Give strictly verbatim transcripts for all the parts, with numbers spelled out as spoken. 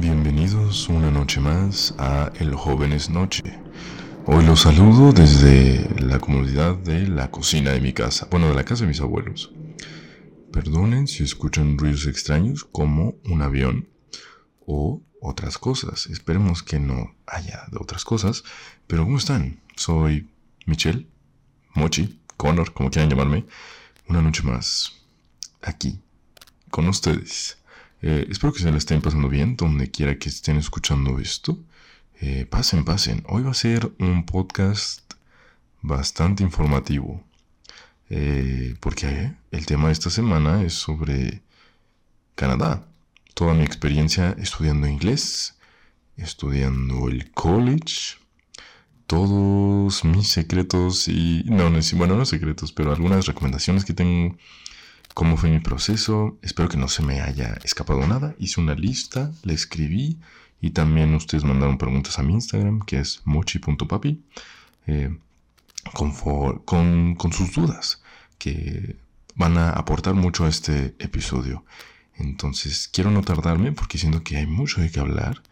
Bienvenidos una noche más a El Jóvenes Noche. Hoy los saludo desde la comodidad de la cocina de mi casa, bueno, de la casa de mis abuelos. Perdonen si escuchan ruidos extraños como un avión o otras cosas. Esperemos que no haya de otras cosas, pero ¿cómo están? Soy Michelle, Mochi, Connor, como quieran llamarme, una noche más aquí, con ustedes. Eh, espero que se la estén pasando bien, donde quiera que estén escuchando esto. Eh, pasen, pasen. Hoy va a ser un podcast bastante informativo. Eh, porque el tema de esta semana es sobre Canadá. Toda mi experiencia estudiando inglés, estudiando el college, todos mis secretos y... No, no, bueno, no secretos, pero algunas recomendaciones que tengo. Cómo fue mi proceso, espero que no se me haya escapado nada. Hice una lista, la escribí y también ustedes mandaron preguntas a mi Instagram, que es mochi punto papi, eh, con, con, con sus dudas que van a aportar mucho a este episodio. Entonces quiero no tardarme porque siento que hay mucho de qué hablar.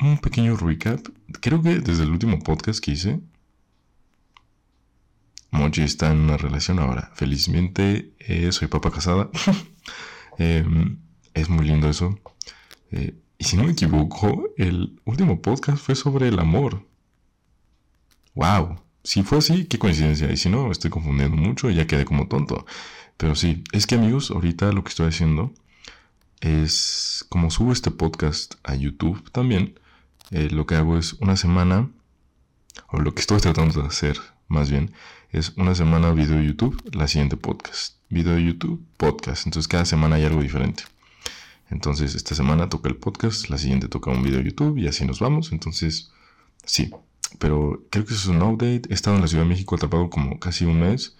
Un pequeño recap, creo que desde el último podcast que hice... Mochi está en una relación ahora. Felizmente eh, soy papá casada. eh, es muy lindo eso. Eh, y si no me equivoco, el último podcast fue sobre el amor. ¡Wow! Si fue así, qué coincidencia. Y si no, estoy confundiendo mucho y ya quedé como tonto. Pero sí, es que amigos, ahorita lo que estoy haciendo es... Como subo este podcast a YouTube también, eh, lo que hago es una semana... O lo que estoy tratando de hacer... Más bien, es una semana video YouTube, la siguiente podcast. Video YouTube, podcast. Entonces cada semana hay algo diferente. Entonces esta semana toca el podcast, la siguiente toca un video YouTube y así nos vamos. Entonces, sí. Pero creo que eso es un update. He estado en la Ciudad de México atrapado como casi un mes.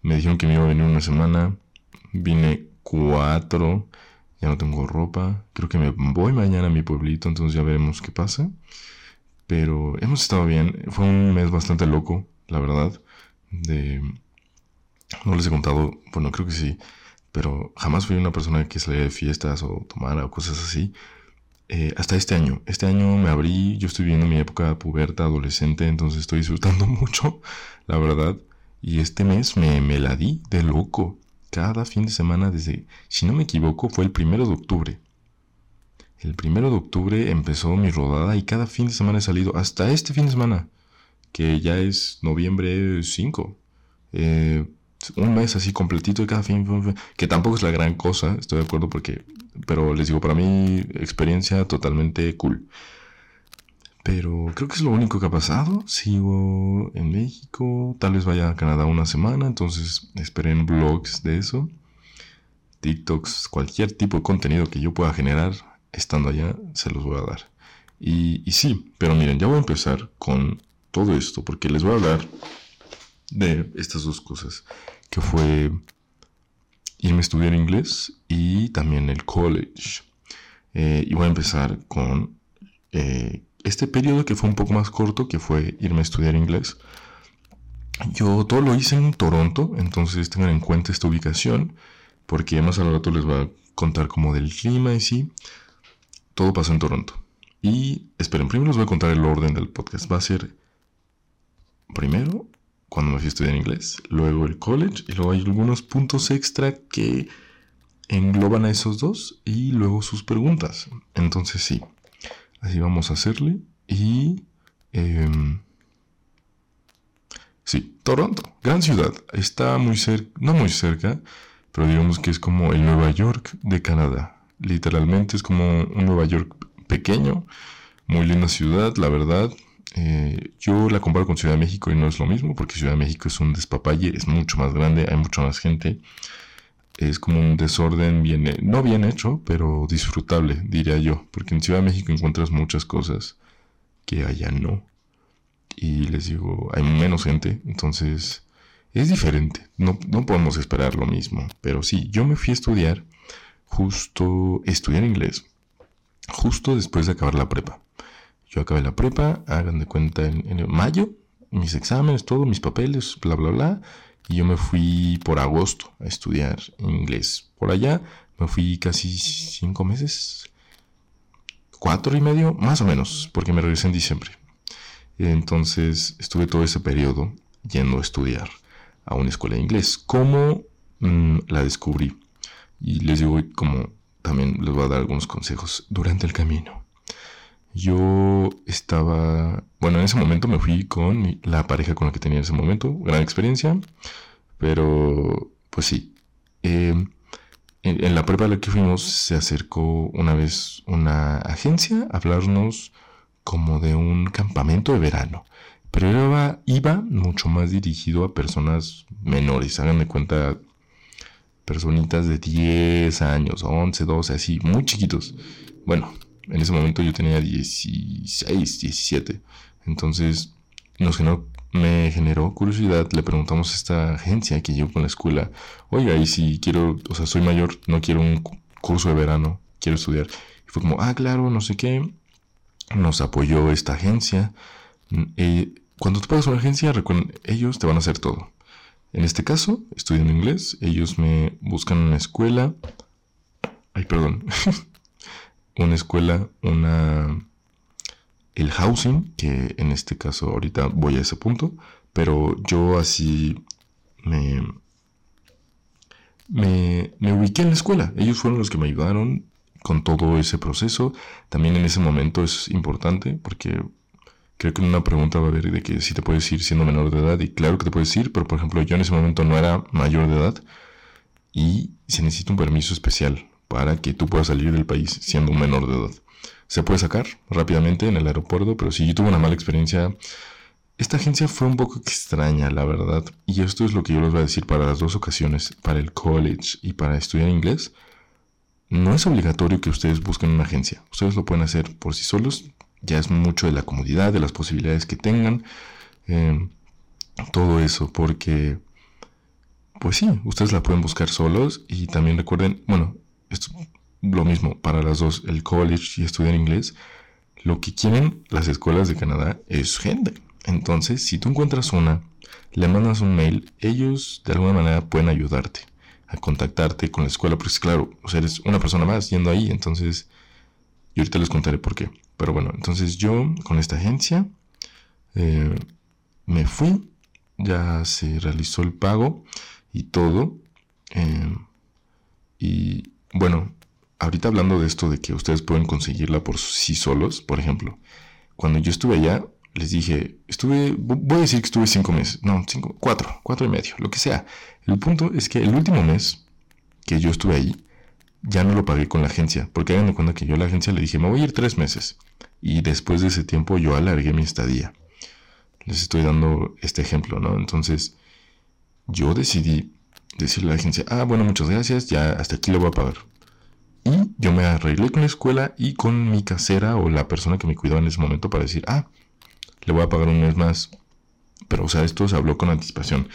Me dijeron que me iba a venir una semana. Vine cuatro. Ya no tengo ropa. Creo que me voy mañana a mi pueblito, entonces ya veremos qué pasa. Pero hemos estado bien. Fue un mes bastante loco. La verdad, de... no les he contado, bueno, creo que sí, pero jamás fui una persona que saliera de fiestas o tomara o cosas así. Eh, hasta este año. Este año me abrí, yo estoy viviendo mi época puberta, adolescente, entonces estoy disfrutando mucho, la verdad. Y este mes me, me la di de loco. Cada fin de semana desde, si no me equivoco, fue el primero de octubre. El primero de octubre empezó mi rodada y cada fin de semana he salido hasta este fin de semana. Que ya es noviembre cinco. Eh, un mes así completito de cada fin, fin, fin. Que tampoco es la gran cosa, estoy de acuerdo porque... Pero les digo, para mí, experiencia totalmente cool. Pero creo que es lo único que ha pasado. Sigo en México. Tal vez vaya a Canadá una semana. Entonces esperen vlogs de eso. TikToks, cualquier tipo de contenido que yo pueda generar estando allá, se los voy a dar. Y, y sí, pero miren, ya voy a empezar con... todo esto, porque les voy a hablar de estas dos cosas, que fue irme a estudiar inglés y también el college. Eh, y voy a empezar con eh, este periodo que fue un poco más corto, que fue irme a estudiar inglés. Yo todo lo hice en Toronto, entonces tengan en cuenta esta ubicación, porque más al rato les voy a contar como del clima y sí, todo pasó en Toronto. Y esperen, primero les voy a contar el orden del podcast, va a ser... Primero, cuando me fui a estudiar inglés, luego el college, y luego hay algunos puntos extra que engloban a esos dos, y luego sus preguntas. Entonces sí, así vamos a hacerle, y... Eh, sí, Toronto, gran ciudad, está muy cerca, no muy cerca, pero digamos que es como el Nueva York de Canadá. Literalmente es como un Nueva York pequeño, muy linda ciudad, la verdad... Eh, yo la comparo con Ciudad de México y no es lo mismo, porque Ciudad de México es un despapalle, es mucho más grande, hay mucha más gente, es como un desorden bien, no bien hecho, pero disfrutable, diría yo, porque en Ciudad de México encuentras muchas cosas que allá no, y les digo, hay menos gente, entonces es diferente, no, no podemos esperar lo mismo, pero sí, yo me fui a estudiar, justo estudiar inglés, justo después de acabar la prepa. Yo acabé la prepa, hagan de cuenta en, en mayo, mis exámenes, todo, mis papeles, bla, bla, bla. Y yo me fui por agosto a estudiar inglés. Por allá me fui casi cinco meses, cuatro y medio, más o menos, porque me regresé en diciembre. Entonces estuve todo ese periodo yendo a estudiar a una escuela de inglés. ¿Cómo mmm, la descubrí? Y les digo, como también les voy a dar algunos consejos durante el camino. Yo estaba... Bueno, en ese momento me fui con la pareja con la que tenía en ese momento. Gran experiencia. Pero, pues sí. Eh, en, en la prepa a la que fuimos se acercó una vez una agencia a hablarnos como de un campamento de verano. Pero iba, iba mucho más dirigido a personas menores. Háganme cuenta, personitas de diez años, once, doce, así, muy chiquitos. Bueno, en ese momento yo tenía dieciséis, diecisiete. Entonces nos generó, me generó curiosidad. Le preguntamos a esta agencia que llevo con la escuela: oiga, y si quiero, o sea, soy mayor, no quiero un curso de verano, quiero estudiar. Y fue como, ah, claro, no sé qué. Nos apoyó esta agencia. Eh, cuando tú pagas una agencia, recuerden, ellos te van a hacer todo. En este caso, estudiando inglés, ellos me buscan una escuela. Ay, perdón. Una escuela, una... el housing, que en este caso ahorita voy a ese punto, pero yo así me, me, me ubiqué en la escuela. Ellos fueron los que me ayudaron con todo ese proceso. También en ese momento es importante, porque creo que una pregunta va a haber de que si te puedes ir siendo menor de edad, y claro que te puedes ir, pero por ejemplo yo en ese momento no era mayor de edad y se necesita un permiso especial para que tú puedas salir del país siendo un menor de edad. Se puede sacar rápidamente en el aeropuerto, pero sí, yo tuve una mala experiencia. Esta agencia fue un poco extraña, la verdad. Y esto es lo que yo les voy a decir para las dos ocasiones, para el college y para estudiar inglés. No es obligatorio que ustedes busquen una agencia. Ustedes lo pueden hacer por sí solos. Ya es mucho de la comodidad, de las posibilidades que tengan. Eh, todo eso, porque... pues sí, ustedes la pueden buscar solos. Y también recuerden, bueno... esto, lo mismo para las dos, el college y estudiar inglés. Lo que quieren las escuelas de Canadá es gente. Entonces, si tú encuentras una, le mandas un mail, ellos de alguna manera pueden ayudarte a contactarte con la escuela, porque claro, o sea, eres una persona más yendo ahí. Entonces, y ahorita les contaré por qué. Pero bueno, entonces yo con esta agencia eh, me fui, ya se realizó el pago y todo. Eh, y bueno, ahorita hablando de esto de que ustedes pueden conseguirla por sí solos, por ejemplo, cuando yo estuve allá, les dije, estuve, voy a decir que estuve cinco meses, no, cinco, cuatro, cuatro y medio, lo que sea. El punto es que el último mes que yo estuve ahí, ya no lo pagué con la agencia, porque háganme cuenta que yo a la agencia le dije, me voy a ir tres meses, y después de ese tiempo yo alargué mi estadía. Les estoy dando este ejemplo, ¿no? Entonces, yo decidí decirle a la agencia, ah, bueno, muchas gracias, ya hasta aquí lo voy a pagar. Y yo me arreglé con la escuela y con mi casera o la persona que me cuidaba en ese momento para decir, ah, le voy a pagar un mes más. Pero, o sea, esto se habló con anticipación.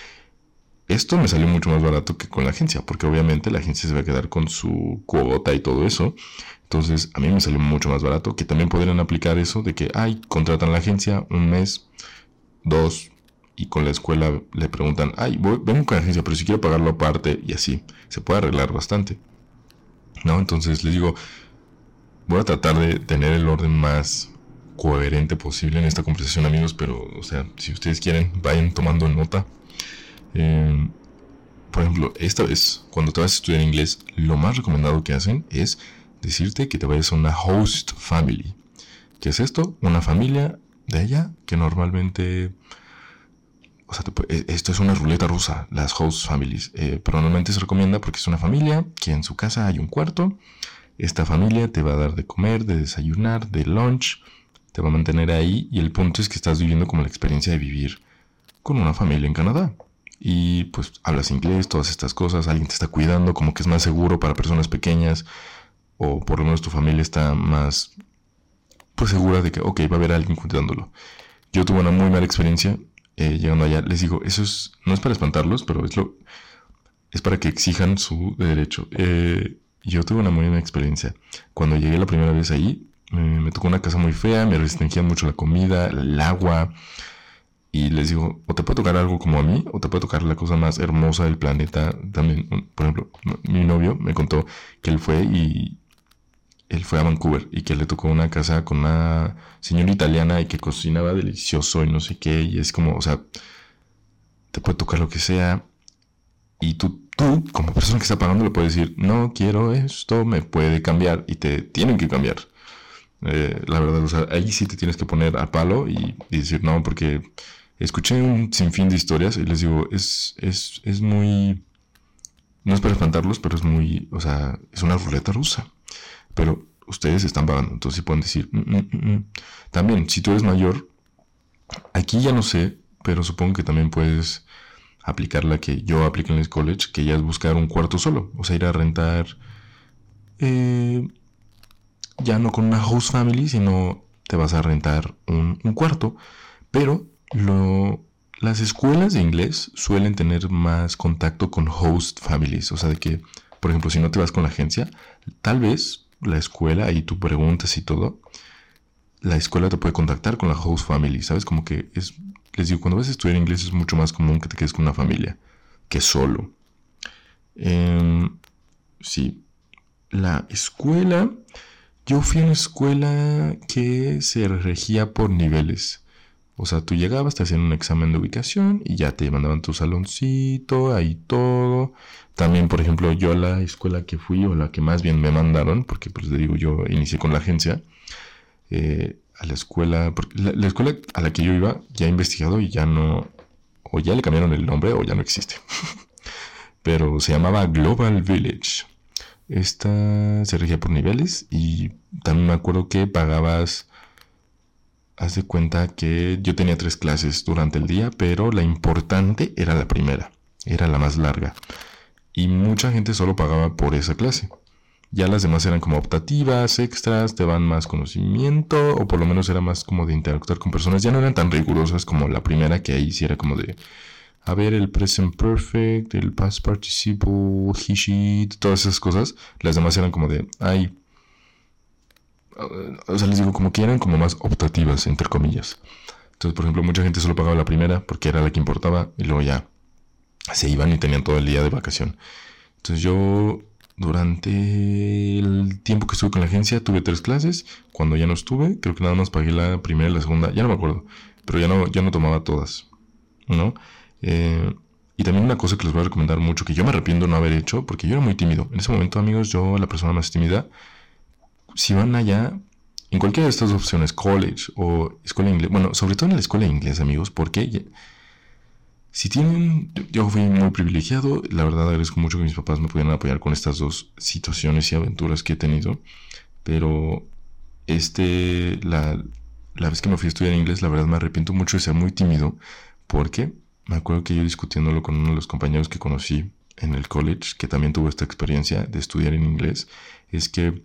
Esto me salió mucho más barato que con la agencia, porque obviamente la agencia se va a quedar con su cuota y todo eso. Entonces, a mí me salió mucho más barato, que también podrían aplicar eso de que, ay, contratan a la agencia un mes, dos. Y con la escuela le preguntan, ay, voy, vengo con la agencia, pero si quiero pagarlo aparte, y así. Se puede arreglar bastante, ¿no? Entonces les digo, voy a tratar de tener el orden más coherente posible en esta conversación, amigos. Pero, o sea, si ustedes quieren, vayan tomando nota. Eh, por ejemplo, esta vez, cuando te vas a estudiar inglés, lo más recomendado que hacen es decirte que te vayas a una host family. ¿Qué es esto? Una familia de allá que normalmente... o sea, te, esto es una ruleta rusa, las host families. Eh, pero normalmente se recomienda porque es una familia que en su casa hay un cuarto. Esta familia te va a dar de comer, de desayunar, de lunch. Te va a mantener ahí. Y el punto es que estás viviendo como la experiencia de vivir con una familia en Canadá. Y pues hablas inglés, todas estas cosas. Alguien te está cuidando, como que es más seguro para personas pequeñas. O por lo menos tu familia está más pues segura de que, ok, va a haber alguien cuidándolo. Yo tuve una muy mala experiencia. Eh, llegando allá, les digo, eso es, no es para espantarlos, pero es lo es para que exijan su derecho. Eh, yo tuve una muy buena experiencia. Cuando llegué la primera vez ahí, eh, me tocó una casa muy fea, me restringían mucho la comida, el agua. Y les digo, o te puede tocar algo como a mí, o te puede tocar la cosa más hermosa del planeta. También, por ejemplo, mi novio me contó que él fue y él fue a Vancouver y que le tocó una casa con una señora italiana y que cocinaba delicioso y no sé qué, y es como, o sea, te puede tocar lo que sea y tú, tú como persona que está pagando le puedes decir, no quiero esto, me puede cambiar, y te tienen que cambiar. Eh, la verdad, o sea, ahí sí te tienes que poner a palo y, y decir no, porque escuché un sinfín de historias y les digo, es, es, es muy, no es para espantarlos, pero es muy, o sea, es una ruleta rusa, pero ustedes están pagando, entonces pueden decir, mm, mm, mm. También, si tú eres mayor, aquí ya no sé, pero supongo que también puedes aplicar la que yo aplico en el college, que ya es buscar un cuarto solo, o sea, ir a rentar, eh... ya no con una host family, sino te vas a rentar un, un cuarto. Pero lo, las escuelas de inglés suelen tener más contacto con host families. O sea, de que, por ejemplo, si no te vas con la agencia, tal vez la escuela y tú preguntas y todo, la escuela te puede contactar con la host family, ¿sabes? Como que es, les digo, cuando vas a estudiar inglés es mucho más común que te quedes con una familia que solo. Eh, sí. La escuela... Yo fui a una escuela que se regía por niveles. O sea, tú llegabas, te hacían un examen de ubicación y ya te mandaban tu saloncito, ahí todo. También, por ejemplo, yo a la escuela que fui, o la que más bien me mandaron, porque pues te digo, yo inicié con la agencia, eh, a la escuela, porque la, la escuela a la que yo iba ya he investigado y ya no, o ya le cambiaron el nombre o ya no existe. Pero se llamaba Global Village. Esta se regía por niveles y también me acuerdo que pagabas, haz de cuenta que yo tenía tres clases durante el día, pero la importante era la primera, era la más larga. Y mucha gente solo pagaba por esa clase. Ya las demás eran como optativas, extras, te daban más conocimiento, o por lo menos era más como de interactuar con personas. Ya no eran tan rigurosas como la primera, que ahí sí era como de... A ver, el present perfect, el past participle, he, she, todas esas cosas. Las demás eran como de, ay, o sea, les digo, como que eran como más optativas, entre comillas. Entonces, por ejemplo, mucha gente solo pagaba la primera porque era la que importaba y luego ya se iban y tenían todo el día de vacación. Entonces yo, durante el tiempo que estuve con la agencia, tuve tres clases. Cuando ya no estuve, creo que nada más pagué la primera y la segunda, ya no me acuerdo, pero ya no, ya no tomaba todas, ¿no? Eh, y también una cosa que les voy a recomendar mucho, que yo me arrepiento no haber hecho, porque yo era muy tímido. En ese momento, amigos, yo, la persona más tímida, si van allá, en cualquiera de estas opciones, college o escuela de inglés, bueno, sobre todo en la escuela de inglés, amigos, porque si tienen, yo fui muy privilegiado, la verdad agradezco mucho que mis papás me pudieran apoyar con estas dos situaciones y aventuras que he tenido, pero este, la, la vez que me fui a estudiar inglés, la verdad me arrepiento mucho de ser muy tímido, porque... Me acuerdo que yo discutiéndolo con uno de los compañeros que conocí en el college, que también tuvo esta experiencia de estudiar en inglés, es que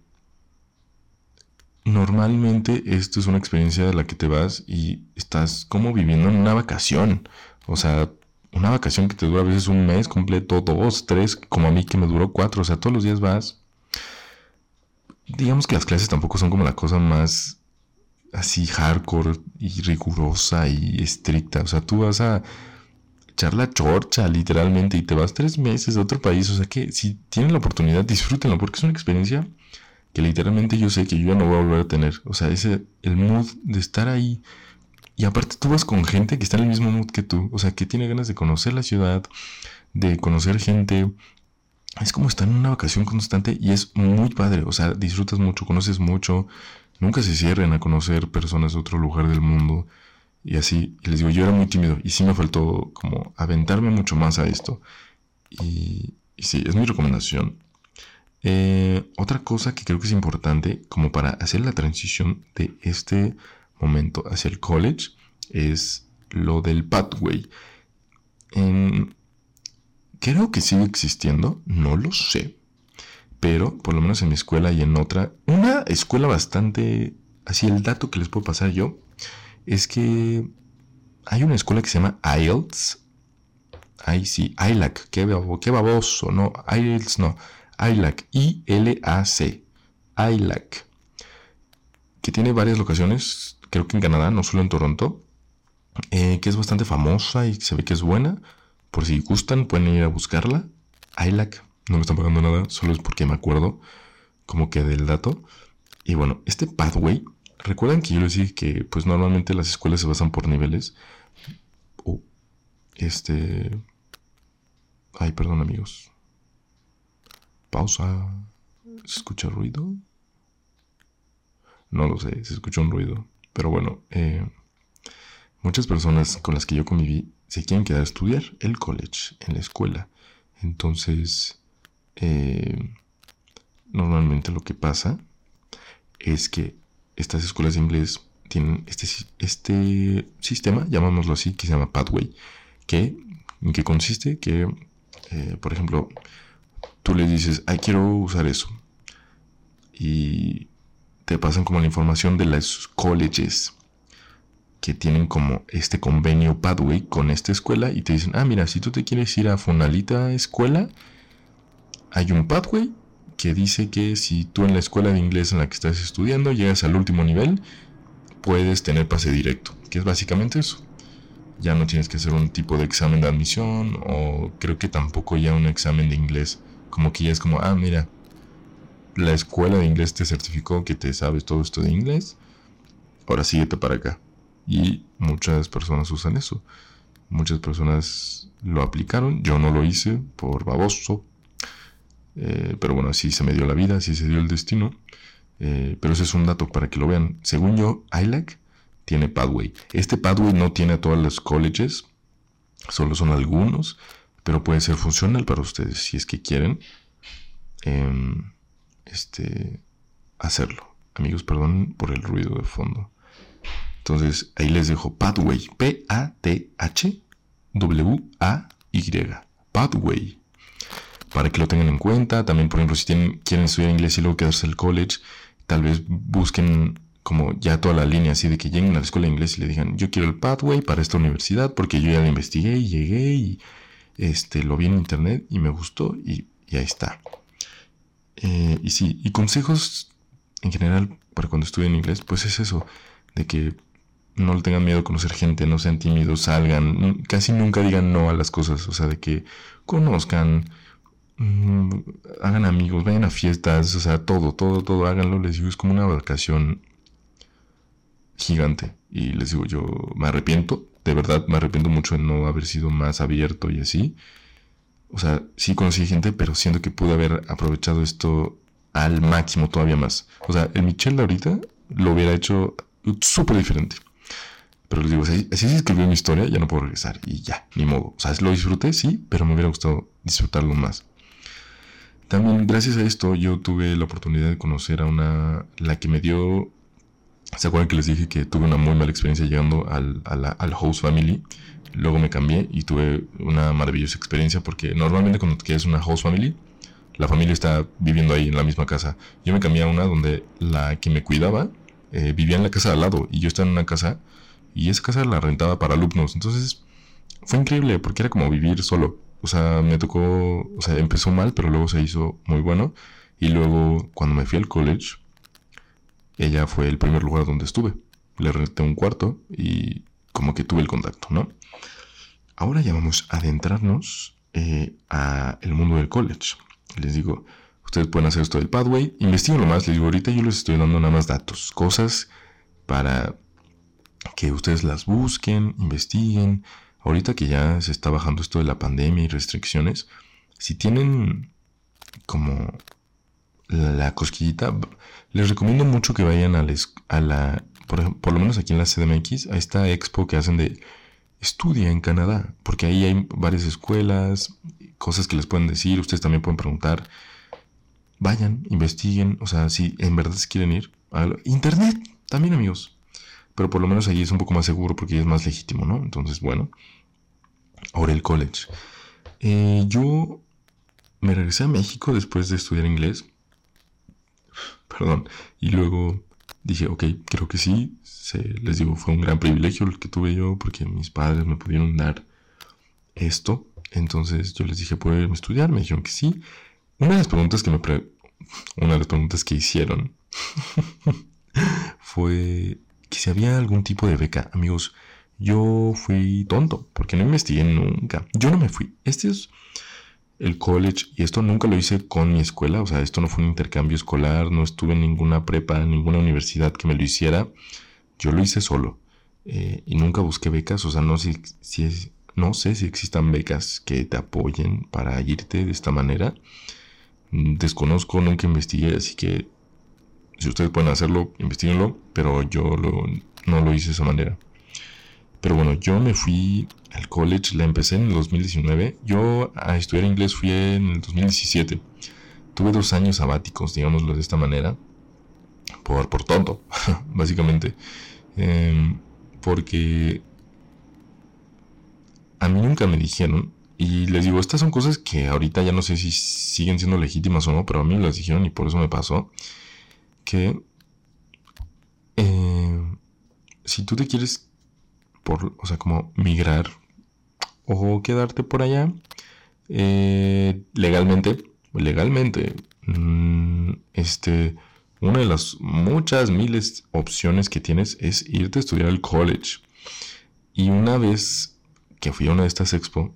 normalmente esto es una experiencia de la que te vas y estás como viviendo en una vacación. O sea, una vacación que te dura a veces un mes completo, dos, tres, como a mí que me duró cuatro. O sea, todos los días vas. Digamos que las clases tampoco son como la cosa más así hardcore y rigurosa y estricta. O sea, tú vas a... echar la chorcha literalmente y te vas tres meses a otro país, o sea que si tienen la oportunidad disfrútenlo, porque es una experiencia que literalmente yo sé que yo ya no voy a volver a tener. O sea, ese el mood de estar ahí, y aparte tú vas con gente que está en el mismo mood que tú, o sea que tiene ganas de conocer la ciudad, de conocer gente, es como estar en una vacación constante y es muy padre. O sea, disfrutas mucho, conoces mucho, nunca se cierren a conocer personas de otro lugar del mundo. Y así, les digo, yo era muy tímido y sí me faltó como aventarme mucho más a esto. Y, y sí, es mi recomendación. Eh, otra cosa que creo que es importante como para hacer la transición de este momento hacia el college es lo del pathway. Eh, creo que sigue existiendo, no lo sé. Pero por lo menos en mi escuela y en otra, una escuela bastante... Así el dato que les puedo pasar yo... Es que hay una escuela que se llama I E L T S. Ahí sí, I L A C. Qué baboso. No, I E L T S no. I L A C. I L A C. I L A C. Que tiene varias locaciones. Creo que en Canadá, no solo en Toronto. Eh, que es bastante famosa y se ve que es buena. Por si gustan, pueden ir a buscarla. I L A C. No me están pagando nada. Solo es porque me acuerdo como que del dato. Y bueno, este pathway, recuerdan que yo les dije que pues normalmente las escuelas se basan por niveles. O oh, este... Ay, perdón amigos. Pausa. ¿Se escucha ruido? No lo sé, se escuchó un ruido. Pero bueno, eh, muchas personas con las que yo conviví se quieren quedar a estudiar el college, en la escuela. Entonces, eh, normalmente lo que pasa es que estas escuelas de inglés tienen este, este sistema, llamémoslo así, que se llama Pathway, que, que consiste que, eh, por ejemplo, tú les dices, ay, quiero usar eso, y te pasan como la información de las colleges que tienen como este convenio Pathway con esta escuela, y te dicen, ah, mira, si tú te quieres ir a Fonalita Escuela, hay un Pathway que dice que si tú en la escuela de inglés en la que estás estudiando llegas al último nivel, puedes tener pase directo, que es básicamente eso. Ya no tienes que hacer un tipo de examen de admisión, o creo que tampoco ya un examen de inglés, como que ya es como, ah, mira, la escuela de inglés te certificó que te sabes todo esto de inglés, ahora síguete para acá. Y muchas personas usan eso, muchas personas lo aplicaron, yo no lo hice por baboso. Eh, pero bueno, así se me dio la vida, así se dio el destino. Eh, pero ese es un dato para que lo vean. Según yo, I L A C tiene Pathway. Este Pathway no tiene a todas las colleges, solo son algunos, pero puede ser funcional para ustedes si es que quieren eh, este, hacerlo. Amigos, perdón por el ruido de fondo. Entonces, ahí les dejo Pathway, P A T H W A Y, Pathway, para que lo tengan en cuenta. También, por ejemplo, si tienen, quieren estudiar inglés y luego quedarse en el college, tal vez busquen como ya toda la línea así de que lleguen a la escuela de inglés y le digan, yo quiero el pathway para esta universidad porque yo ya lo investigué y llegué y este, lo vi en internet y me gustó y, y ahí está. Eh, y sí, y consejos en general para cuando estudien inglés, pues es eso, de que no le tengan miedo a conocer gente, no sean tímidos, salgan, casi nunca digan no a las cosas, o sea, de que conozcan, hagan amigos, vayan a fiestas, o sea, todo, todo, todo, háganlo. Les digo, es como una vacación gigante. Y les digo, yo me arrepiento, de verdad me arrepiento mucho de no haber sido más abierto y así. O sea, sí conocí gente, pero siento que pude haber aprovechado esto al máximo todavía más. O sea, el Michelle ahorita lo hubiera hecho súper diferente. Pero les digo, así, así se escribió mi historia, ya no puedo regresar y ya, ni modo. O sea, lo disfruté, sí, pero me hubiera gustado disfrutarlo más. También gracias a esto yo tuve la oportunidad de conocer a una... La que me dio... ¿Se acuerdan que les dije que tuve una muy mala experiencia llegando al, a la, al host family? Luego me cambié y tuve una maravillosa experiencia porque normalmente cuando te quedas en una host family, la familia está viviendo ahí en la misma casa. Yo me cambié a una donde la que me cuidaba eh, vivía en la casa de al lado y yo estaba en una casa y esa casa la rentaba para alumnos. Entonces fue increíble porque era como vivir solo. O sea, me tocó, o sea, empezó mal, pero luego se hizo muy bueno. Y luego, cuando me fui al college, ella fue el primer lugar donde estuve. Le renté un cuarto y como que tuve el contacto, ¿no? Ahora ya vamos a adentrarnos eh, a el mundo del college. Les digo, ustedes pueden hacer esto del pathway. Investíguenlo más. Les digo, ahorita yo les estoy dando nada más datos, cosas para que ustedes las busquen, investiguen. Ahorita que ya se está bajando esto de la pandemia y restricciones, si tienen como la cosquillita, les recomiendo mucho que vayan a la, a la por, ejemplo, por lo menos aquí en la C D M X, a esta expo que hacen de Estudia en Canadá, porque ahí hay varias escuelas, cosas que les pueden decir, ustedes también pueden preguntar. Vayan, investiguen, o sea, si en verdad se quieren ir, háganlo. Internet también, amigos. Pero por lo menos allí es un poco más seguro porque es más legítimo, ¿no? Entonces, bueno. Ahora el college. Eh, yo me regresé a México después de estudiar inglés. Perdón. Y luego dije, ok, creo que sí. Se, les digo, fue un gran privilegio el que tuve yo porque mis padres me pudieron dar esto. Entonces yo les dije, ¿puedo irme a estudiar? Me dijeron que sí. Una de las preguntas que me... Pre- una de las preguntas que hicieron fue... que si había algún tipo de beca. Amigos, yo fui tonto porque no investigué nunca. Yo no me fui. Este es el college, y esto nunca lo hice con mi escuela, o sea, esto no fue un intercambio escolar, no estuve en ninguna prepa, en ninguna universidad que me lo hiciera, yo lo hice solo, eh, y nunca busqué becas, o sea, no sé si, si, no sé si existan becas que te apoyen para irte de esta manera, desconozco, nunca investigué, así que si ustedes pueden hacerlo, investiguenlo, pero yo lo, no lo hice de esa manera. Pero bueno, yo me fui al college, la empecé en el dos mil diecinueve. Yo a estudiar inglés fui en el dos mil diecisiete. Tuve dos años sabáticos, digámoslo de esta manera, por, por tonto, básicamente. Eh, porque a mí nunca me dijeron, y les digo, estas son cosas que ahorita ya no sé si siguen siendo legítimas o no, pero a mí me las dijeron y por eso me pasó, que eh, si tú te quieres... Por, o sea, como migrar o quedarte por allá eh, legalmente legalmente mmm, este una de las muchas miles opciones que tienes es irte a estudiar al college. Y una vez que fui a una de estas expo,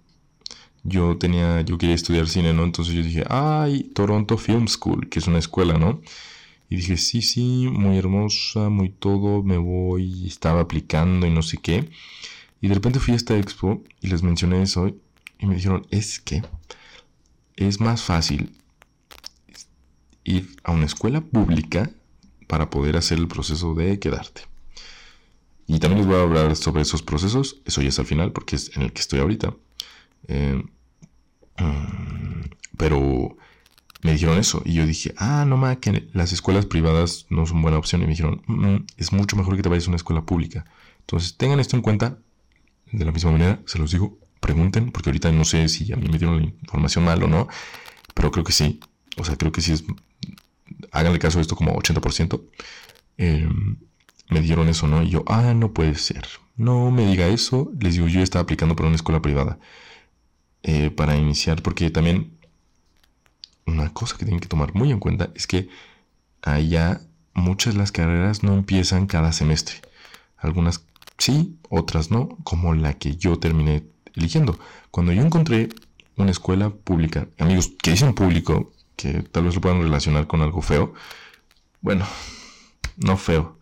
yo tenía yo quería estudiar cine, ¿no? Entonces yo dije, ay, Toronto Film School, que es una escuela, ¿no? Y dije, sí, sí, muy hermosa, muy todo, me voy, estaba aplicando y no sé qué. Y de repente fui a esta expo y les mencioné eso y me dijeron, es que es más fácil ir a una escuela pública para poder hacer el proceso de quedarte. Y también les voy a hablar sobre esos procesos, eso ya es al final porque es en el que estoy ahorita. Eh, pero... Me dijeron eso y yo dije, ah, no ma, que las escuelas privadas no son buena opción. Y me dijeron, mm, es mucho mejor que te vayas a una escuela pública. Entonces tengan esto en cuenta. De la misma manera, se los digo, pregunten, porque ahorita no sé si a mí me dieron la información mal o no, pero creo que sí. O sea, creo que sí es, háganle caso a esto como ochenta por ciento. Eh, me dijeron eso, ¿no? Y yo, ah, no puede ser, no me diga eso. Les digo, yo estaba aplicando para una escuela privada eh, para iniciar, porque también... Una cosa que tienen que tomar muy en cuenta es que allá muchas de las carreras no empiezan cada semestre. Algunas sí, otras no, como la que yo terminé eligiendo. Cuando yo encontré una escuela pública, amigos que dicen público, que tal vez lo puedan relacionar con algo feo. Bueno, no feo,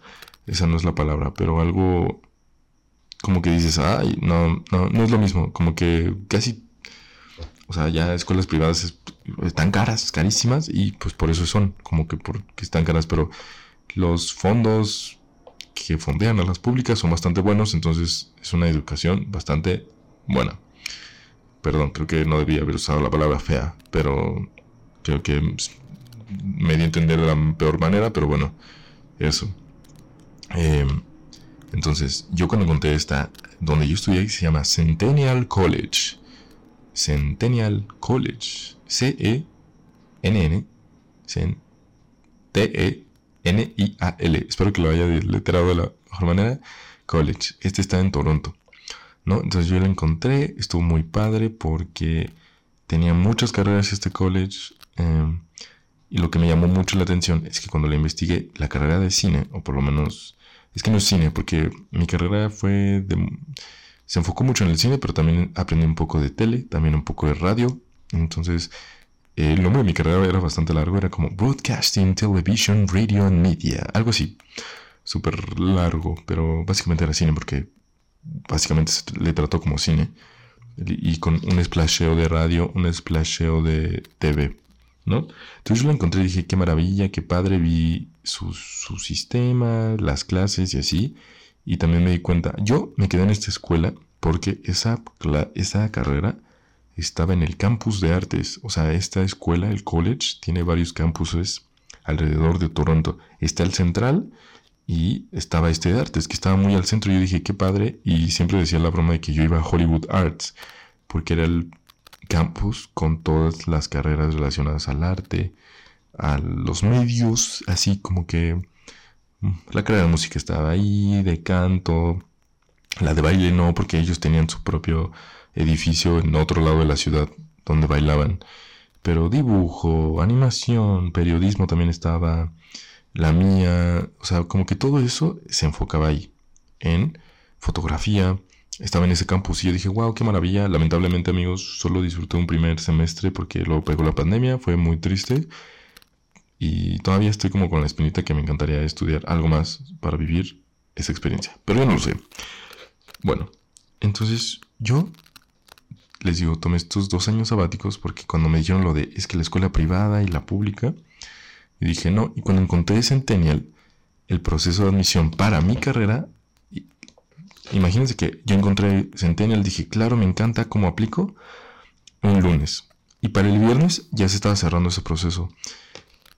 esa no es la palabra, pero algo como que dices, ay, no, no, no es lo mismo, como que casi... O sea, ya escuelas privadas es, están caras, carísimas, y pues por eso son, como que porque están caras, pero los fondos que fondean a las públicas son bastante buenos, entonces es una educación bastante buena. Perdón, creo que no debía haber usado la palabra fea, pero creo que me di a entender de la peor manera, pero bueno, eso. Eh, entonces, yo cuando encontré esta, donde yo estudié, se llama Centennial College. Centennial College, C E N N, T E N I A L, espero que lo haya letrado de la mejor manera, College. Este está en Toronto, ¿no? Entonces yo lo encontré, estuvo muy padre porque tenía muchas carreras este college, eh, y lo que me llamó mucho la atención es que cuando le investigué la carrera de cine, o por lo menos, es que no es cine, porque mi carrera fue de... Se enfocó mucho en el cine, pero también aprendí un poco de tele, también un poco de radio. Entonces, el nombre de mi carrera era bastante largo, era como Broadcasting Television Radio and Media, algo así. Súper largo, pero básicamente era cine porque básicamente se le trató como cine. Y con un splasheo de radio, un splasheo de T V, ¿no? Entonces yo lo encontré y dije, qué maravilla, qué padre, vi su, su sistema, las clases y así. Y también me di cuenta, yo me quedé en esta escuela porque esa, esa carrera estaba en el campus de artes. O sea, esta escuela, el college, tiene varios campuses alrededor de Toronto. Está el central y estaba este de artes, que estaba muy al centro. Yo dije, qué padre. Y siempre decía la broma de que yo iba a Hollywood Arts, porque era el campus con todas las carreras relacionadas al arte, a los medios, así como que... La carrera de música estaba ahí, de canto, la de baile no, porque ellos tenían su propio edificio en otro lado de la ciudad donde bailaban. Pero dibujo, animación, periodismo también estaba, la mía, o sea, como que todo eso se enfocaba ahí, en fotografía, estaba en ese campus y yo dije, wow, qué maravilla. Lamentablemente, amigos, solo disfruté un primer semestre porque luego pegó la pandemia, fue muy triste. Y todavía estoy como con la espinita que me encantaría estudiar algo más para vivir esa experiencia. Pero yo no lo sé. Bueno, entonces yo les digo, tomé estos dos años sabáticos porque cuando me dijeron lo de, es que la escuela privada y la pública, y dije no. Y cuando encontré Centennial, el proceso de admisión para mi carrera, y, imagínense que yo encontré Centennial, dije, claro, me encanta, ¿cómo aplico? Un lunes. Y para el viernes ya se estaba cerrando ese proceso.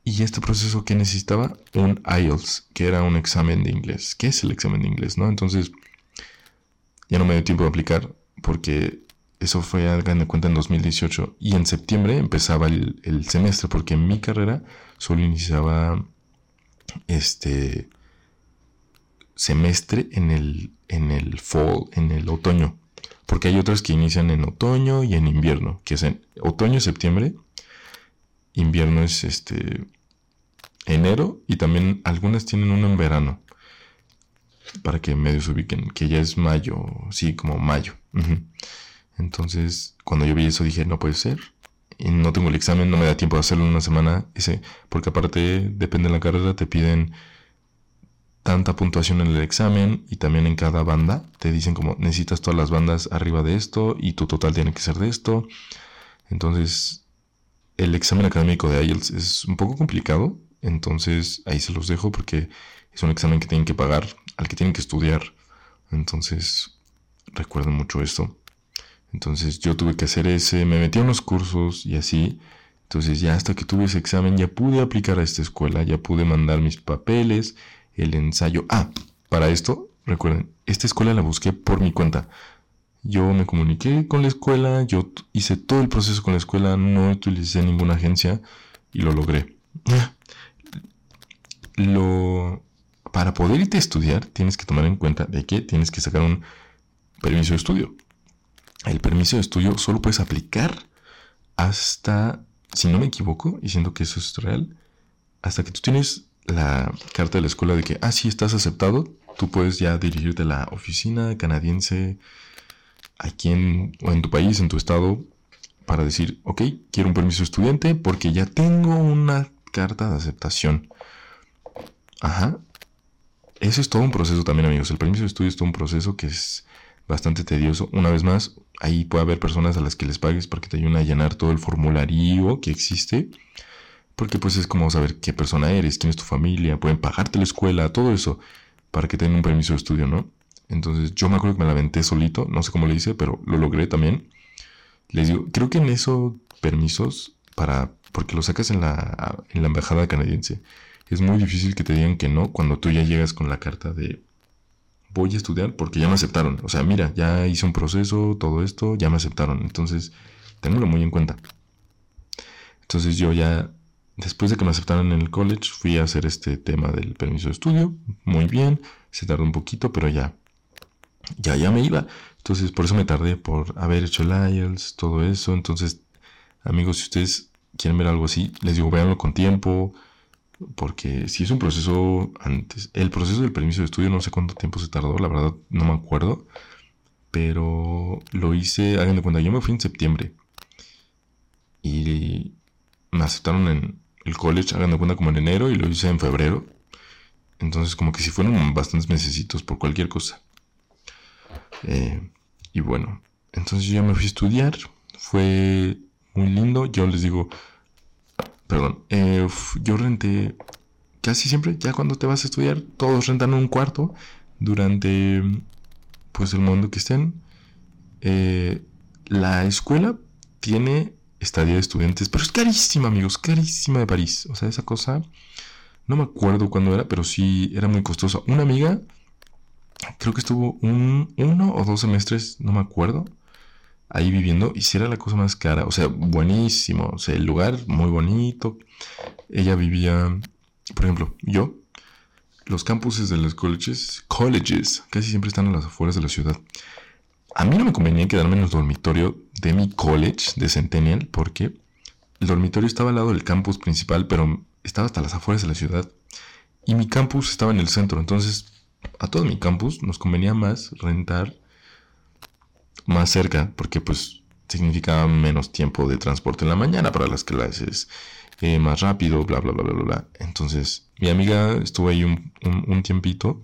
Y este proceso que necesitaba, un I E L T S, que era un examen de inglés. ¿Qué es el examen de inglés, no? Entonces, ya no me dio tiempo de aplicar porque eso fue, hagan de cuenta, en dos mil dieciocho. Y en septiembre empezaba el, el semestre porque en mi carrera solo iniciaba este semestre en el, en el fall, en el otoño. Porque hay otras que inician en otoño y en invierno, que es en otoño, septiembre. Invierno es este enero y también algunas tienen uno en verano, para que medio se ubiquen, que ya es mayo, sí, como mayo. Entonces, cuando yo vi eso dije, no puede ser, y no tengo el examen, no me da tiempo de hacerlo en una semana, ese, porque aparte, depende de la carrera, te piden tanta puntuación en el examen, y también en cada banda, te dicen como, necesitas todas las bandas arriba de esto, y tu total tiene que ser de esto. Entonces, el examen académico de I E L T S es un poco complicado, entonces ahí se los dejo porque es un examen que tienen que pagar, al que tienen que estudiar. Entonces, recuerden mucho esto. Entonces, yo tuve que hacer ese, me metí a unos cursos y así. Entonces, ya hasta que tuve ese examen, ya pude aplicar a esta escuela, ya pude mandar mis papeles, el ensayo. Ah, para esto, recuerden, esta escuela la busqué por mi cuenta. Yo me comuniqué con la escuela, yo hice todo el proceso con la escuela, no utilicé ninguna agencia y lo logré. Lo... Para poder irte a estudiar tienes que tomar en cuenta de que tienes que sacar un permiso de estudio. El permiso de estudio solo puedes aplicar hasta, si no me equivoco, y siento que eso es real, hasta que tú tienes la carta de la escuela de que, ah, sí, estás aceptado, tú puedes ya dirigirte a la oficina canadiense aquí en, o en tu país, en tu estado, para decir, ok, quiero un permiso estudiante porque ya tengo una carta de aceptación. Ajá. Eso es todo un proceso también, amigos. El permiso de estudio es todo un proceso que es bastante tedioso. Una vez más, ahí puede haber personas a las que les pagues para que te ayuden a llenar todo el formulario que existe. Porque pues es como saber qué persona eres, quién es tu familia, pueden pagarte la escuela, todo eso, para que tengan un permiso de estudio, ¿no? Entonces, yo me acuerdo que me la aventé solito, no sé cómo lo hice, pero lo logré también. Les digo, creo que en esos permisos, para porque lo sacas en la, en la embajada canadiense, es muy difícil que te digan que no cuando tú ya llegas con la carta de voy a estudiar porque ya me aceptaron. O sea, mira, ya hice un proceso, todo esto, ya me aceptaron. Entonces, tenlo muy en cuenta. Entonces, yo ya, después de que me aceptaron en el college, fui a hacer este tema del permiso de estudio. Muy bien, se tardó un poquito, pero ya. Ya, ya me iba. Entonces, por eso me tardé por haber hecho el I E L T S, todo eso. Entonces, amigos, si ustedes quieren ver algo así, les digo, véanlo con tiempo. Porque si es un proceso antes... El proceso del permiso de estudio, no sé cuánto tiempo se tardó, la verdad, no me acuerdo. Pero lo hice, hagan de cuenta, yo me fui en septiembre. Y me aceptaron en el college, hagan de cuenta, como en enero, y lo hice en febrero. Entonces, como que sí fueron bastantes mesecitos por cualquier cosa. Eh, y bueno, entonces yo ya me fui a estudiar, fue muy lindo, yo les digo, perdón, eh, yo renté casi siempre, ya cuando te vas a estudiar, todos rentan un cuarto durante pues el momento que estén. Eh, la escuela tiene estadía de estudiantes, pero es carísima, amigos, carísima de París, o sea, esa cosa, no me acuerdo cuándo era, pero sí era muy costosa. Una amiga creo que estuvo un, uno o dos semestres, no me acuerdo, ahí viviendo, y si era la cosa más cara, o sea, buenísimo, o sea, el lugar muy bonito. Ella vivía, por ejemplo, yo, los campuses de los colleges, colleges casi siempre están a las afueras de la ciudad. A mí no me convenía quedarme en el dormitorio de mi college de Centennial, porque el dormitorio estaba al lado del campus principal, pero estaba hasta las afueras de la ciudad, y mi campus estaba en el centro. Entonces, a todo mi campus nos convenía más rentar más cerca, porque pues significaba menos tiempo de transporte en la mañana para las clases, eh, más rápido, bla, bla, bla, bla, bla. Entonces, mi amiga estuvo ahí un, un, un tiempito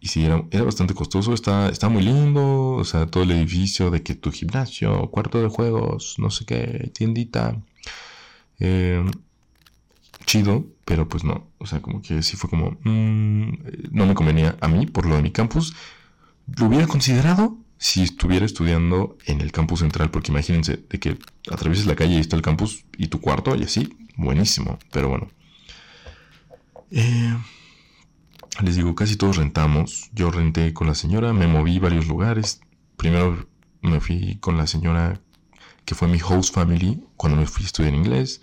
y sí, era, era bastante costoso, está, está muy lindo, o sea, todo el edificio de que tu gimnasio, cuarto de juegos, no sé qué, tiendita, eh, chido, pero pues no, o sea, como que sí fue como, mmm, no me convenía a mí, por lo de mi campus. Lo hubiera considerado si estuviera estudiando en el campus central, porque imagínense, de que atravieses la calle y está el campus y tu cuarto y así, buenísimo, pero bueno. Eh, les digo, casi todos rentamos, yo renté con la señora, me moví varios lugares, primero me fui con la señora que fue mi host family cuando me fui a estudiar inglés,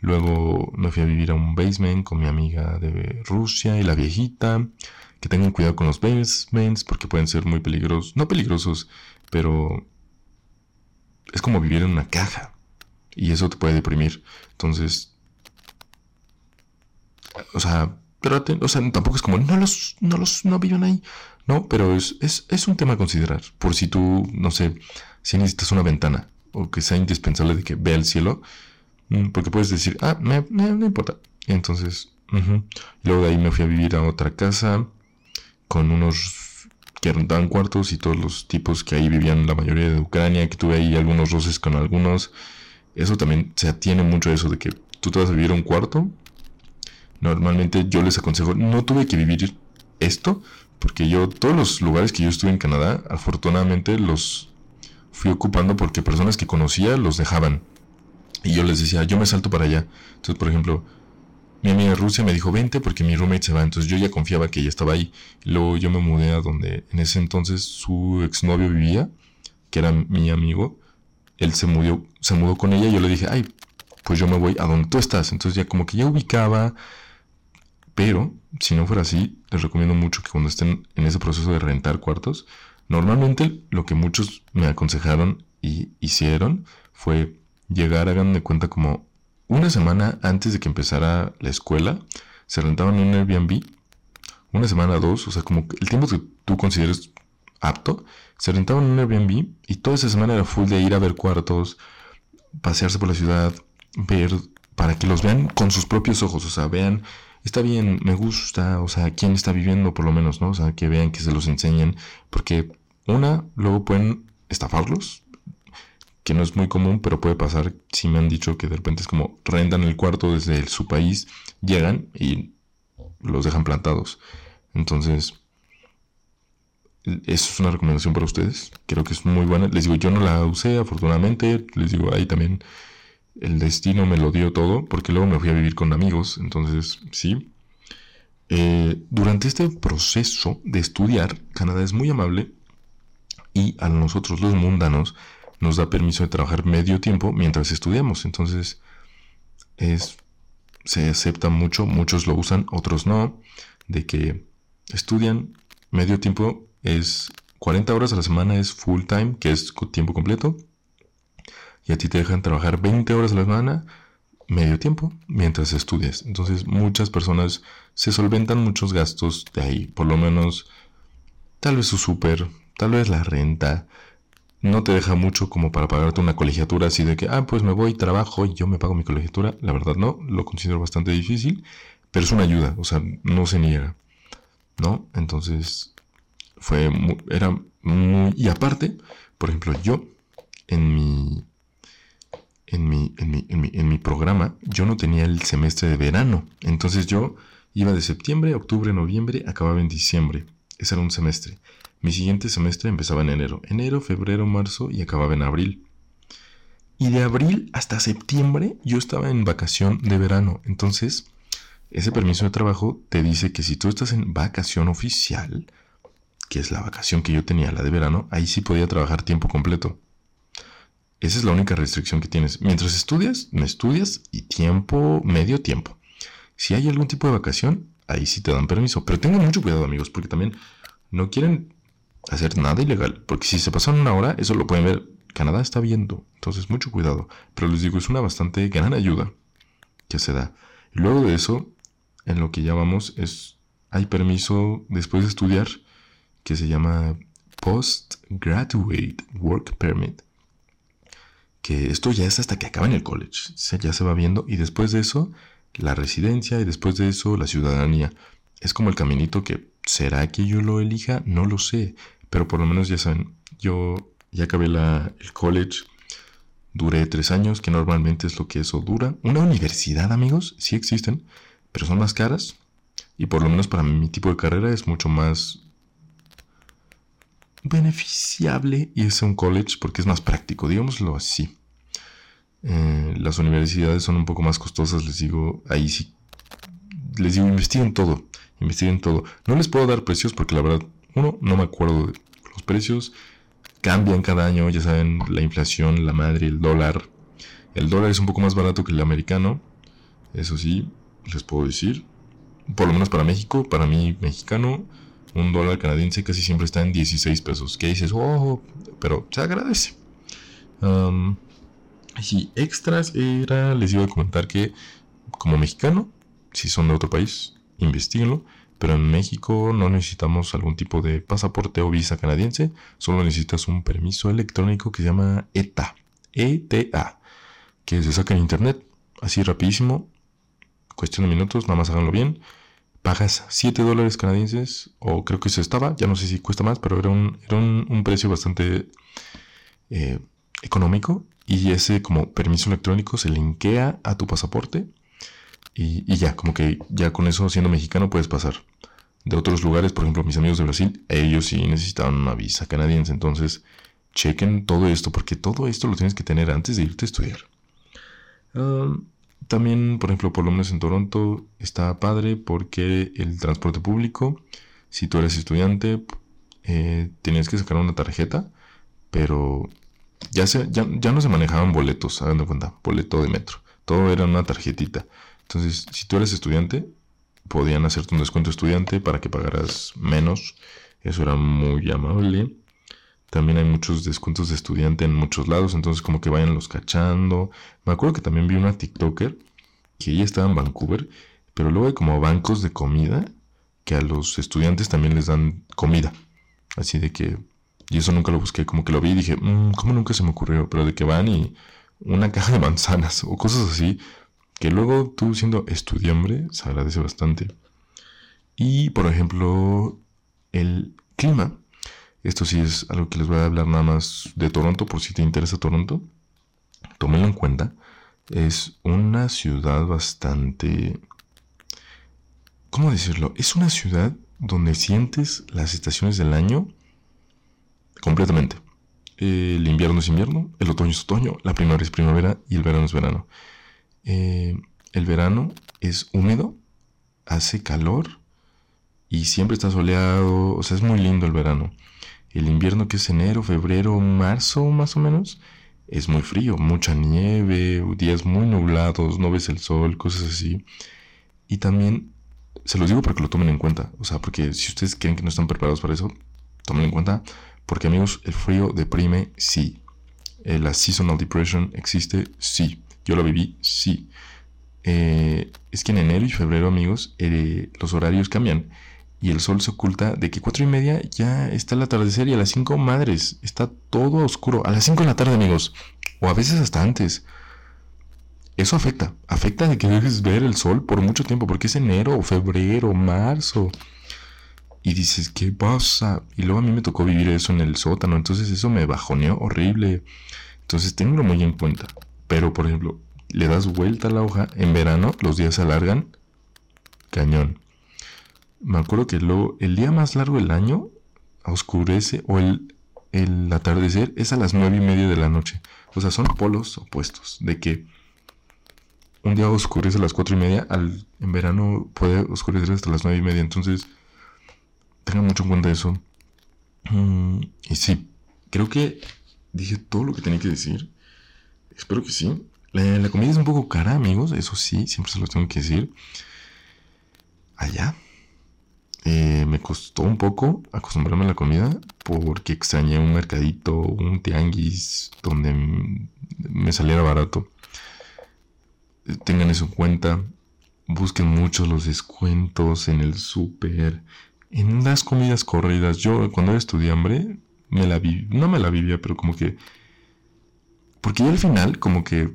luego me fui a vivir a un basement con mi amiga de Rusia y la viejita. Que tengan cuidado con los basements porque pueden ser muy peligrosos. No peligrosos, pero es como vivir en una caja. Y eso te puede deprimir. Entonces, o sea, traten, o sea, tampoco es como, no los, no los, no vivan ahí. No, pero es, es, es un tema a considerar. Por si tú, no sé, si necesitas una ventana o que sea indispensable de que vea el cielo. Porque puedes decir, ah, me, me, no importa. Entonces, uh-huh. Luego de ahí me fui a vivir a otra casa. Con unos que rentaban cuartos y todos los tipos que ahí vivían, la mayoría de Ucrania, que tuve ahí algunos roces con algunos. Eso también se atiene mucho a eso de que tú te vas a vivir a un cuarto. Normalmente yo les aconsejo, no tuve que vivir esto, porque yo todos los lugares que yo estuve en Canadá, afortunadamente los fui ocupando porque personas que conocía los dejaban. Y yo les decía, yo me salto para allá. Entonces, por ejemplo, mi amiga de Rusia me dijo, vente porque mi roommate se va. Entonces yo ya confiaba que ella estaba ahí. Luego yo me mudé a donde en ese entonces su exnovio vivía, que era mi amigo. Él se mudó, se mudó con ella y yo le dije, ay, pues yo me voy a donde tú estás. Entonces ya como que ya ubicaba. Pero si no fuera así, les recomiendo mucho que cuando estén en ese proceso de rentar cuartos, normalmente lo que muchos me aconsejaron y hicieron fue llegar, hagan de cuenta como una semana antes de que empezara la escuela, se rentaban un Airbnb, una semana, dos, o sea, como el tiempo que tú consideres apto, se rentaban un Airbnb y toda esa semana era full de ir a ver cuartos, pasearse por la ciudad, ver, para que los vean con sus propios ojos, o sea, vean, está bien, me gusta, o sea, quién está viviendo por lo menos, ¿no? O sea, que vean, que se los enseñen, porque una, luego pueden estafarlos, que no es muy común, pero puede pasar. Si me han dicho que de repente es como rentan el cuarto desde el, su país, llegan y los dejan plantados. Entonces, eso es una recomendación para ustedes. Creo que es muy buena. Les digo, yo no la usé, afortunadamente. Les digo, ahí también el destino me lo dio todo, porque luego me fui a vivir con amigos. Entonces, sí. Eh, durante este proceso de estudiar, Canadá es muy amable y a nosotros los mundanos nos da permiso de trabajar medio tiempo mientras estudiamos. Entonces, es, se acepta mucho. Muchos lo usan, otros no. De que estudian medio tiempo, es cuarenta horas a la semana, es full time, que es tiempo completo. Y a ti te dejan trabajar veinte horas a la semana, medio tiempo, mientras estudias. Entonces, muchas personas se solventan muchos gastos de ahí. Por lo menos, tal vez su súper, tal vez la renta. No te deja mucho como para pagarte una colegiatura así de que, ah, pues me voy, trabajo y yo me pago mi colegiatura. La verdad no, lo considero bastante difícil, pero es una ayuda, o sea, no se niega, ¿no? Entonces, fue, muy, era muy... Y aparte, por ejemplo, yo, en mi, en mi, en mi, en mi, en mi programa, yo no tenía el semestre de verano. Entonces yo iba de septiembre, octubre, noviembre, acababa en diciembre. Ese era un semestre. Mi siguiente semestre empezaba en enero. Enero, febrero, marzo y acababa en abril. Y de abril hasta septiembre yo estaba en vacación de verano. Entonces, ese permiso de trabajo te dice que si tú estás en vacación oficial, que es la vacación que yo tenía, la de verano, ahí sí podía trabajar tiempo completo. Esa es la única restricción que tienes. Mientras estudias, me estudias y tiempo, medio tiempo. Si hay algún tipo de vacación, ahí sí te dan permiso. Pero tengan mucho cuidado, amigos, porque también no quieren hacer nada ilegal, porque si se pasan una hora, eso lo pueden ver, Canadá está viendo, entonces mucho cuidado, pero les digo, es una bastante gran ayuda que se da. Y luego de eso, en lo que ya vamos, es, hay permiso después de estudiar, que se llama Postgraduate Work Permit, que esto ya es hasta que acaben el college, ya se va viendo, y después de eso la residencia, y después de eso la ciudadanía. Es como el caminito que, ¿será que yo lo elija? No lo sé, pero por lo menos ya saben, yo ya acabé la, el college, duré tres años, que normalmente es lo que eso dura. Una universidad, amigos, sí existen, pero son más caras, y por lo menos para mi tipo de carrera es mucho más beneficiable irse a un college porque es más práctico, digámoslo así. Eh, las universidades son un poco más costosas, les digo, ahí sí. Les digo, investiguen todo, investiguen todo. No les puedo dar precios porque la verdad, uno, no me acuerdo de los precios. Cambian cada año, ya saben, la inflación, la madre, el dólar. El dólar es un poco más barato que el americano, eso sí, les puedo decir. Por lo menos para México, para mí mexicano, un dólar canadiense casi siempre está en dieciséis pesos. ¿Qué dices? ¡Oh! Pero se agradece. Um, y extras era... Les iba a comentar que como mexicano, si son de otro país, investíguenlo. Pero en México no necesitamos algún tipo de pasaporte o visa canadiense. Solo necesitas un permiso electrónico que se llama E T A. E T A. Que se saca en internet. Así rapidísimo. Cuestión de minutos. Nada más háganlo bien. Pagas siete dólares canadienses, o creo que eso estaba, ya no sé si cuesta más, pero era un, era un, un precio bastante eh, económico, y ese como permiso electrónico se linkea a tu pasaporte, y, y ya, como que ya con eso, siendo mexicano, puedes pasar. De otros lugares, por ejemplo, mis amigos de Brasil, ellos sí necesitaban una visa canadiense, entonces chequen todo esto, porque todo esto lo tienes que tener antes de irte a estudiar. Um, También, por ejemplo, por lo menos en Toronto está padre porque el transporte público, si tú eres estudiante, eh, tienes que sacar una tarjeta, pero ya, se, ya, ya no se manejaban boletos, hagan de cuenta, boleto de metro, todo era una tarjetita. Entonces, si tú eres estudiante, podían hacerte un descuento estudiante para que pagaras menos, eso era muy amable. También hay muchos descuentos de estudiante en muchos lados, entonces como que vayan los cachando. Me acuerdo que también vi una TikToker que ella estaba en Vancouver, pero luego hay como bancos de comida que a los estudiantes también les dan comida. Así de que, y eso nunca lo busqué, como que lo vi y dije, mmm, ¿cómo nunca se me ocurrió? Pero de que van y una caja de manzanas o cosas así, que luego tú siendo estudiante se agradece bastante. Y por ejemplo, el clima. Esto sí es algo que les voy a hablar nada más de Toronto, por si te interesa Toronto. Tómenlo en cuenta. Es una ciudad bastante... ¿Cómo decirlo? Es una ciudad donde sientes las estaciones del año completamente. El invierno es invierno, el otoño es otoño, la primavera es primavera y el verano es verano. Eh, el verano es húmedo, hace calor y siempre está soleado. O sea, es muy lindo el verano. El invierno, que es enero, febrero, marzo más o menos, es muy frío, mucha nieve, días muy nublados, no ves el sol, cosas así. Y también, se los digo para que lo tomen en cuenta, o sea, porque si ustedes creen que no están preparados para eso, tomen en cuenta, porque amigos, el frío deprime, sí. Eh, la seasonal depression existe, sí. Yo la viví, sí. Eh, es que en enero y febrero, amigos, eh, los horarios cambian. Y el sol se oculta de que cuatro y media ya está el atardecer y a las cinco, madres, está todo oscuro. A las cinco de la tarde, amigos. O a veces hasta antes. Eso afecta. Afecta de que dejes ver el sol por mucho tiempo. Porque es enero, febrero, marzo. Y dices, ¿qué pasa? Y luego a mí me tocó vivir eso en el sótano. Entonces eso me bajoneó horrible. Entonces tenlo muy en cuenta. Pero, por ejemplo, le das vuelta a la hoja. En verano los días se alargan. Cañón. Me acuerdo que luego el día más largo del año oscurece, o el, el atardecer es a las nueve y media de la noche. O sea, son polos opuestos. De que un día oscurece a las cuatro y media, al, en verano puede oscurecer hasta las nueve y media. Entonces, tengan mucho en cuenta eso. Um, y sí, creo que dije todo lo que tenía que decir. Espero que sí. La, la comida es un poco cara, amigos. Eso sí, siempre se los tengo que decir. Allá. Eh, me costó un poco acostumbrarme a la comida porque extrañé un mercadito, un tianguis donde me saliera barato. Tengan eso en cuenta. Busquen mucho los descuentos en el súper, en las comidas corridas. Yo cuando era estudiante, me la vi, no me la vivía, pero como que, porque ya al final como que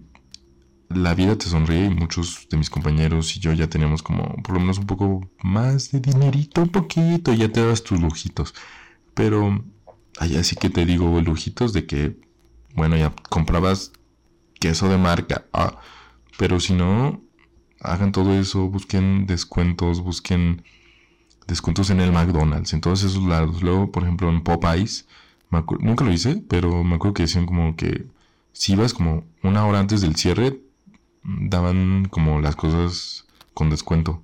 la vida te sonríe y muchos de mis compañeros y yo ya teníamos como por lo menos un poco más de dinerito, un poquito, ya te das tus lujitos, pero allá sí que te digo lujitos de que, bueno, ya comprabas queso de marca, ah, pero si no, hagan todo eso, busquen descuentos, busquen descuentos en el McDonald's, en todos esos lados. Luego, por ejemplo, en Popeyes, me acu- nunca lo hice, pero me acuerdo que decían como que si ibas como una hora antes del cierre, daban como las cosas con descuento,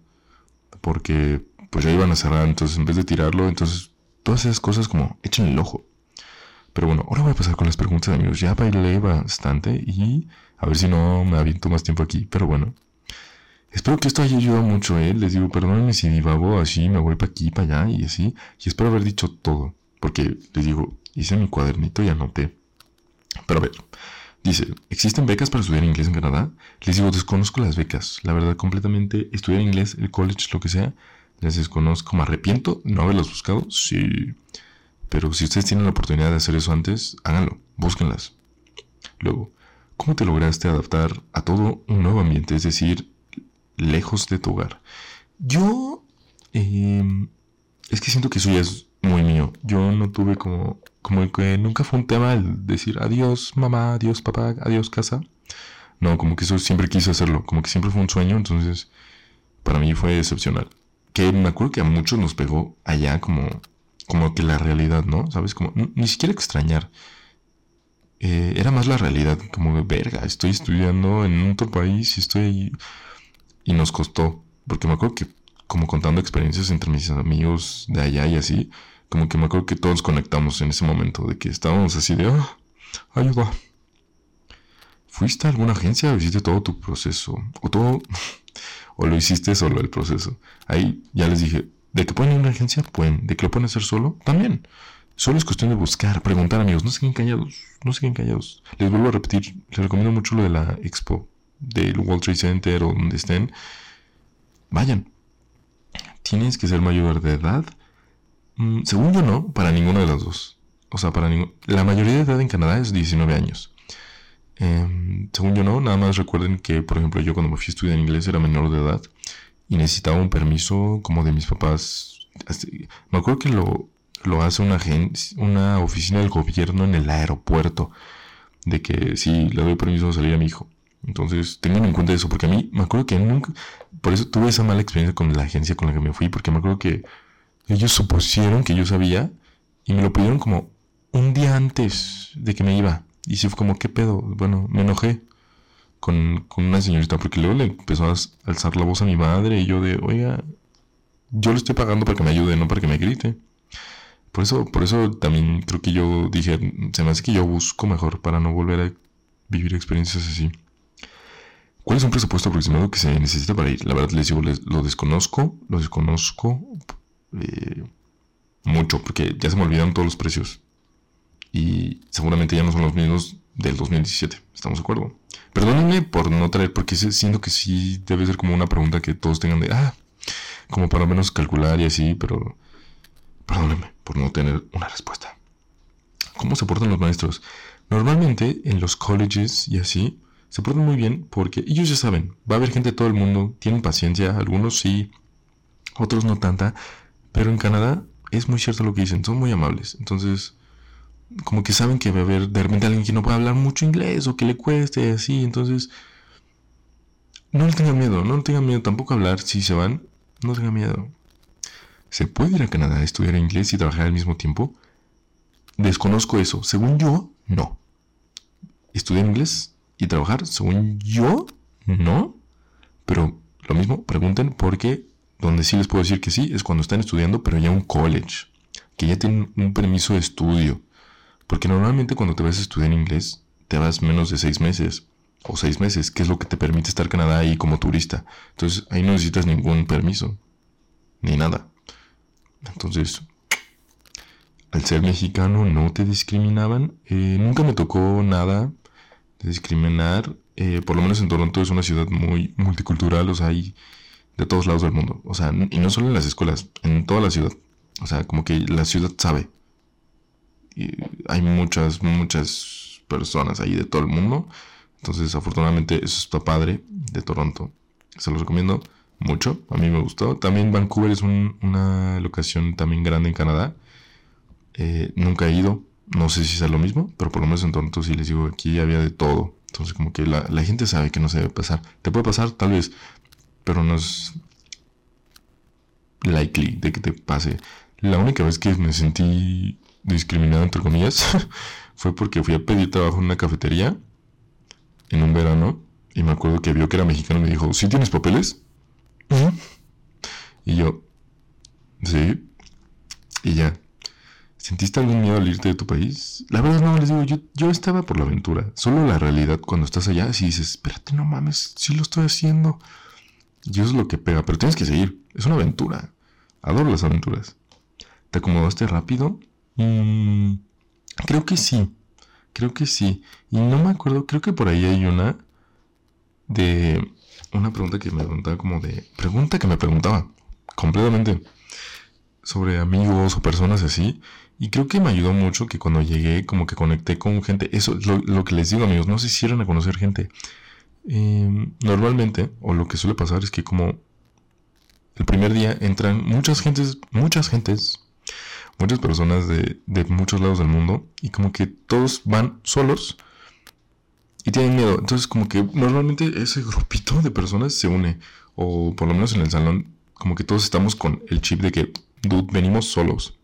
porque pues ya iban a cerrar, entonces en vez de tirarlo, entonces todas esas cosas como echen el ojo. Pero bueno, ahora voy a pasar con las preguntas, amigos. Ya bailé bastante y a ver si no me aviento más tiempo aquí, pero bueno. Espero que esto haya ayudado mucho, ¿eh? Les digo, perdónenme si divago así, me voy para aquí, para allá y así. Y espero haber dicho todo, porque les digo, hice mi cuadernito y anoté. Pero a ver, dice, ¿existen becas para estudiar inglés en Canadá? Les digo, desconozco las becas, la verdad, completamente. Estudiar inglés, el college, lo que sea, las desconozco. Me arrepiento no haberlas buscado, sí. Pero si ustedes tienen la oportunidad de hacer eso antes, háganlo, búsquenlas. Luego, ¿cómo te lograste adaptar a todo un nuevo ambiente? Es decir, lejos de tu hogar. Yo eh, es que siento que eso ya es muy mío. Yo no tuve como como que nunca fue un tema el decir adiós mamá, adiós papá, adiós casa. No, como que eso siempre quise hacerlo, como que siempre fue un sueño, entonces para mí fue excepcional. Que me acuerdo que a muchos nos pegó allá como como que la realidad, ¿no? ¿Sabes? Como n- ni siquiera extrañar. Eh, era más la realidad, como verga, estoy estudiando en otro país y estoy ahí. Y nos costó, porque me acuerdo que como contando experiencias entre mis amigos de allá y así, como que me acuerdo que todos conectamos en ese momento, de que estábamos así de, ah, ayuda. ¿Fuiste a alguna agencia o hiciste todo tu proceso? O todo, o lo hiciste solo el proceso. Ahí ya les dije, de que pueden ir a una agencia, pueden, de que lo pueden hacer solo, también. Solo es cuestión de buscar, preguntar, amigos, no se queden callados, no se queden callados. Les vuelvo a repetir, les recomiendo mucho lo de la expo del World Trade Center o donde estén, vayan. Tienes que ser mayor de edad. Mm, según yo no, para ninguna de las dos. O sea, para ninguna. La mayoría de edad en Canadá es diecinueve años. Eh, según yo no, nada más recuerden que, por ejemplo, yo cuando me fui a estudiar inglés era menor de edad y necesitaba un permiso como de mis papás. Me acuerdo que lo, lo hace una, gen- una oficina del gobierno en el aeropuerto, de que sí, le doy permiso de salir a mi hijo. Entonces, tengan en cuenta eso, porque a mí, me acuerdo que nunca, por eso tuve esa mala experiencia con la agencia con la que me fui, porque me acuerdo que ellos supusieron que yo sabía y me lo pidieron como un día antes de que me iba. Y sí fue como, ¿qué pedo? Bueno, me enojé con, con una señorita, porque luego le empezó a alzar la voz a mi madre y yo de, oiga, yo le estoy pagando para que me ayude, no para que me grite. Por eso, por eso también creo que yo dije, se me hace que yo busco mejor para no volver a vivir experiencias así. ¿Cuál es un presupuesto aproximado que se necesita para ir? La verdad les digo, les, lo desconozco, lo desconozco eh, mucho, porque ya se me olvidaron todos los precios. Y seguramente ya no son los mismos del dos mil diecisiete, ¿estamos de acuerdo? Perdónenme por no traer, porque siento que sí debe ser como una pregunta que todos tengan de, ah, como para menos calcular y así, pero perdónenme por no tener una respuesta. ¿Cómo se portan los maestros? Normalmente en los colleges y así, se portan muy bien porque ellos ya saben, va a haber gente de todo el mundo, tienen paciencia, algunos sí, otros no tanta, pero en Canadá es muy cierto lo que dicen, son muy amables. Entonces, como que saben que va a haber de repente alguien que no puede hablar mucho inglés o que le cueste, así, entonces no le tengan miedo, no le tengan miedo tampoco hablar, si se van, no tengan miedo. ¿Se puede ir a Canadá a estudiar inglés y trabajar al mismo tiempo? Desconozco eso, según yo, no. ¿Estudiar inglés y trabajar? Según yo, no. Pero lo mismo, pregunten, porque donde sí les puedo decir que sí es cuando están estudiando, pero ya un college, que ya tienen un permiso de estudio. Porque normalmente cuando te vas a estudiar inglés, te vas menos de seis meses, o seis meses, que es lo que te permite estar en Canadá ahí como turista. Entonces, ahí no necesitas ningún permiso, ni nada. Entonces, al ser mexicano, no te discriminaban. Eh, nunca me tocó nada discriminar, eh, por lo menos en Toronto es una ciudad muy multicultural, o sea, hay de todos lados del mundo, o sea, y no solo en las escuelas, en toda la ciudad, o sea, como que la ciudad sabe, y hay muchas, muchas personas ahí de todo el mundo. Entonces, afortunadamente, eso está padre de Toronto. Se los recomiendo mucho. A mí me gustó. También Vancouver es un, una locación también grande en Canadá. Eh, nunca he ido. No sé si sea lo mismo, pero por lo menos en Toronto sí les digo, aquí había de todo. Entonces, como que la, la gente sabe que no se debe pasar. Te puede pasar, tal vez, pero no es likely de que te pase. La única vez que me sentí discriminado, entre comillas, fue porque fui a pedir trabajo en una cafetería en un verano. Y me acuerdo que vio que era mexicano y me dijo, ¿sí tienes papeles? Uh-huh. Y yo, sí. Y ya. ¿Sentiste algún miedo al irte de tu país? La verdad no, les digo, yo, yo estaba por la aventura. Solo la realidad, cuando estás allá, si dices, espérate, no mames, sí lo estoy haciendo. Y eso es lo que pega, pero tienes que seguir. Es una aventura. Adoro las aventuras. ¿Te acomodaste rápido? Mm, creo que sí. Creo que sí. Y no me acuerdo, creo que por ahí hay una de... Una pregunta que me preguntaba como de... Pregunta que me preguntaba. Completamente. Sobre amigos o personas así. Y creo que me ayudó mucho que cuando llegué como que conecté con gente. Eso, lo, lo que les digo, amigos, no se cierren a conocer gente. Eh, normalmente, o lo que suele pasar es que como el primer día entran muchas gentes, muchas gentes, muchas personas de, de muchos lados del mundo. Y como que todos van solos y tienen miedo. Entonces como que normalmente ese grupito de personas se une. O por lo menos en el salón como que todos estamos con el chip de que, dude, venimos solos.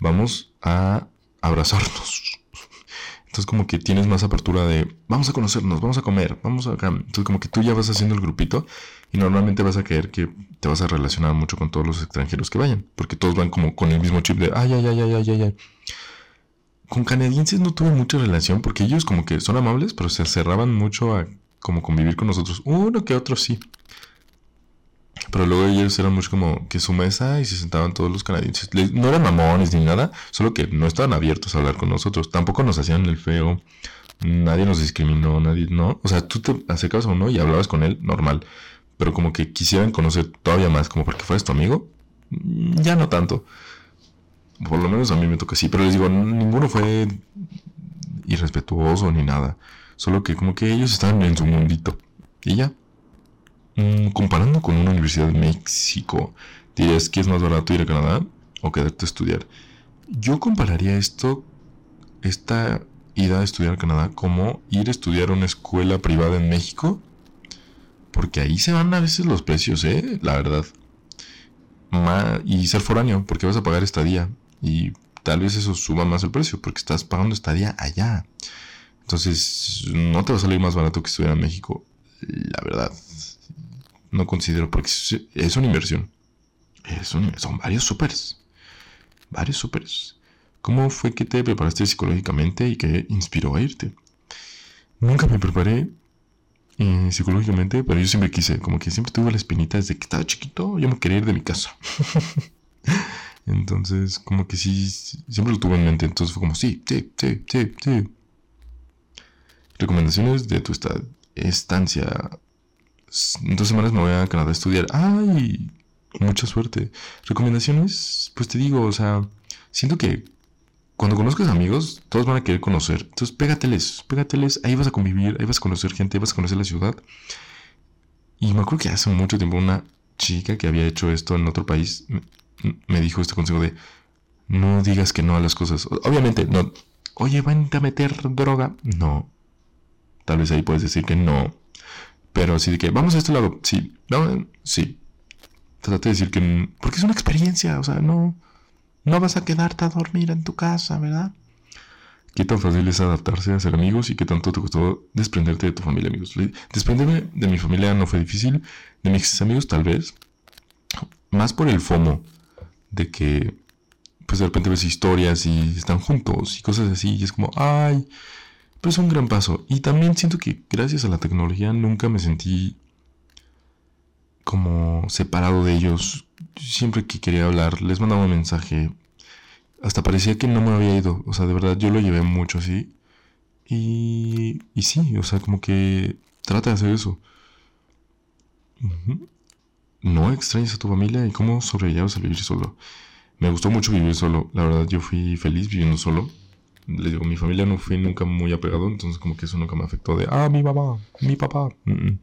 Vamos a abrazarnos. Entonces como que tienes más apertura de vamos a conocernos, vamos a comer, vamos acá. Entonces como que tú ya vas haciendo el grupito y normalmente vas a creer que te vas a relacionar mucho con todos los extranjeros que vayan. Porque todos van como con el mismo chip de ay, ay, ay, ay, ay, ay, ay. Con canadienses no tuve mucha relación porque ellos como que son amables, pero se cerraban mucho a como convivir con nosotros. Uno que otro sí. Pero luego ellos eran mucho como que su mesa y se sentaban todos los canadienses. Les, no eran mamones ni nada, solo que no estaban abiertos a hablar con nosotros. Tampoco nos hacían el feo. Nadie nos discriminó, nadie, ¿no? O sea, tú te acercabas a uno y hablabas con él, normal. Pero como que quisieran conocer todavía más, como porque fueras tu amigo. Ya no tanto. Por lo menos a mí me toca así. Pero les digo, ninguno fue irrespetuoso ni nada. Solo que como que ellos estaban en su mundito. Y ya. Comparando con una universidad de México, ¿dirías que es más barato ir a Canadá o quedarte a estudiar? Yo compararía esto, esta ida a estudiar a Canadá, como ir a estudiar a una escuela privada en México, porque ahí se van a veces los precios, eh, la verdad. Ma- y ser foráneo, porque vas a pagar estadía y tal vez eso suba más el precio, porque estás pagando estadía allá. Entonces no te va a salir más barato que estudiar en México, la verdad. No considero, porque es una inversión. Es una, son varios supers. Varios supers. ¿Cómo fue que te preparaste psicológicamente y qué inspiró a irte? Nunca me preparé eh, psicológicamente, pero yo siempre quise. Como que siempre tuve la espinita desde que estaba chiquito. Yo me quería ir de mi casa. Entonces, como que sí, siempre lo tuve en mente. Entonces fue como, sí, sí, sí, sí, sí. Recomendaciones de tu estancia. En dos semanas me voy a Canadá a estudiar. ¡Ay! Mucha suerte. ¿Recomendaciones? Pues te digo, o sea, siento que cuando conozcas amigos, todos van a querer conocer. Entonces, pégateles, pégateles. Ahí vas a convivir, ahí vas a conocer gente, ahí vas a conocer la ciudad. Y me acuerdo que hace mucho tiempo una chica que había hecho esto en otro país me dijo este consejo de no digas que no a las cosas. Obviamente, no. Oye, ¿van a meter droga? No. Tal vez ahí puedes decir que no. Pero así de que, vamos a este lado, sí, no, sí. Trate de decir que, porque es una experiencia, o sea, no, no vas a quedarte a dormir en tu casa, ¿verdad? ¿Qué tan fácil es adaptarse a ser amigos y qué tanto te costó desprenderte de tu familia, amigos? Desprenderme de mi familia no fue difícil, de mis amigos tal vez, más por el FOMO, de que, pues de repente ves historias y están juntos y cosas así, y es como, ay... Pero es un gran paso. Y también siento que gracias a la tecnología nunca me sentí como separado de ellos. Siempre que quería hablar, les mandaba un mensaje. Hasta parecía que no me había ido. O sea, de verdad, yo lo llevé mucho así. Y, y sí, o sea, como que trata de hacer eso. Uh-huh. No extrañas a tu familia y cómo sobrellevas al vivir solo. Me gustó mucho vivir solo. La verdad, yo fui feliz viviendo solo. les digo, mi familia no fui nunca muy apegado, entonces como que eso nunca me afectó de, ah, mi mamá, mi papá, mm-mm.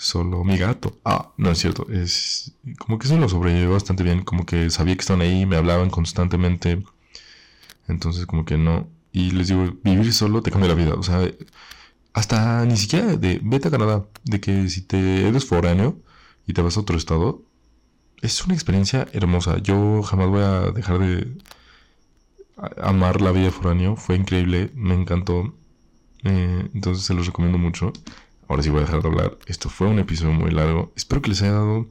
Solo mi gato, ah, no es cierto, es como que eso lo sobrellevé bastante bien, como que sabía que estaban ahí, me hablaban constantemente, entonces como que no, y les digo, vivir solo te cambia la vida, o sea, hasta ni siquiera de, vete a Canadá, de que si te eres foráneo y te vas a otro estado, es una experiencia hermosa. Yo jamás voy a dejar de amar la vida foráneo. Fue increíble, me encantó. Eh, entonces se los recomiendo mucho. Ahora sí voy a dejar de hablar. Esto fue un episodio muy largo. Espero que les haya dado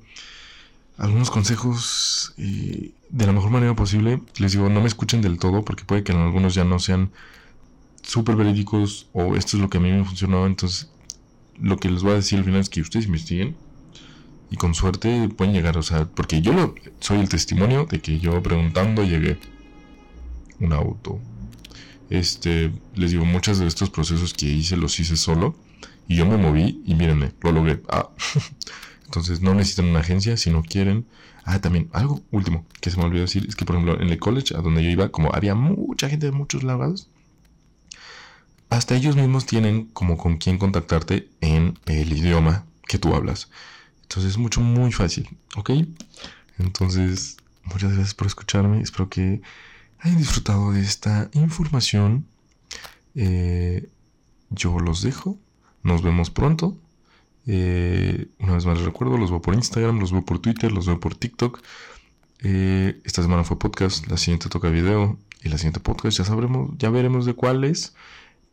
algunos consejos y de la mejor manera posible. Les digo, no me escuchen del todo porque puede que en algunos ya no sean súper verídicos o esto es lo que a mí me funcionó. Entonces lo que les voy a decir al final es que ustedes investiguen. Y con suerte pueden llegar, o sea, porque yo lo, soy el testimonio de que yo preguntando llegué un auto. Este, les digo, muchos de estos procesos que hice los hice solo. Y yo me moví y mírenme, lo logré. Ah. Entonces no necesitan una agencia si no quieren. Ah, también, algo último que se me olvidó decir es que, por ejemplo, en el college a donde yo iba, como había mucha gente de muchos lados, hasta ellos mismos tienen como con quién contactarte en el idioma que tú hablas. Entonces es mucho, muy fácil, ¿ok? Entonces, muchas gracias por escucharme. Espero que hayan disfrutado de esta información. Eh, yo los dejo. Nos vemos pronto. Eh, una vez más les recuerdo, los veo por Instagram, los veo por Twitter, los veo por TikTok. Eh, esta semana fue podcast, la siguiente toca video y la siguiente podcast. Ya sabremos, ya veremos de cuál es.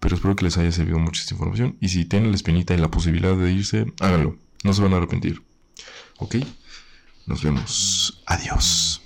Pero espero que les haya servido mucha esta información. Y si tienen la espinita y la posibilidad de irse, háganlo. No se van a arrepentir. Ok, nos vemos. Adiós.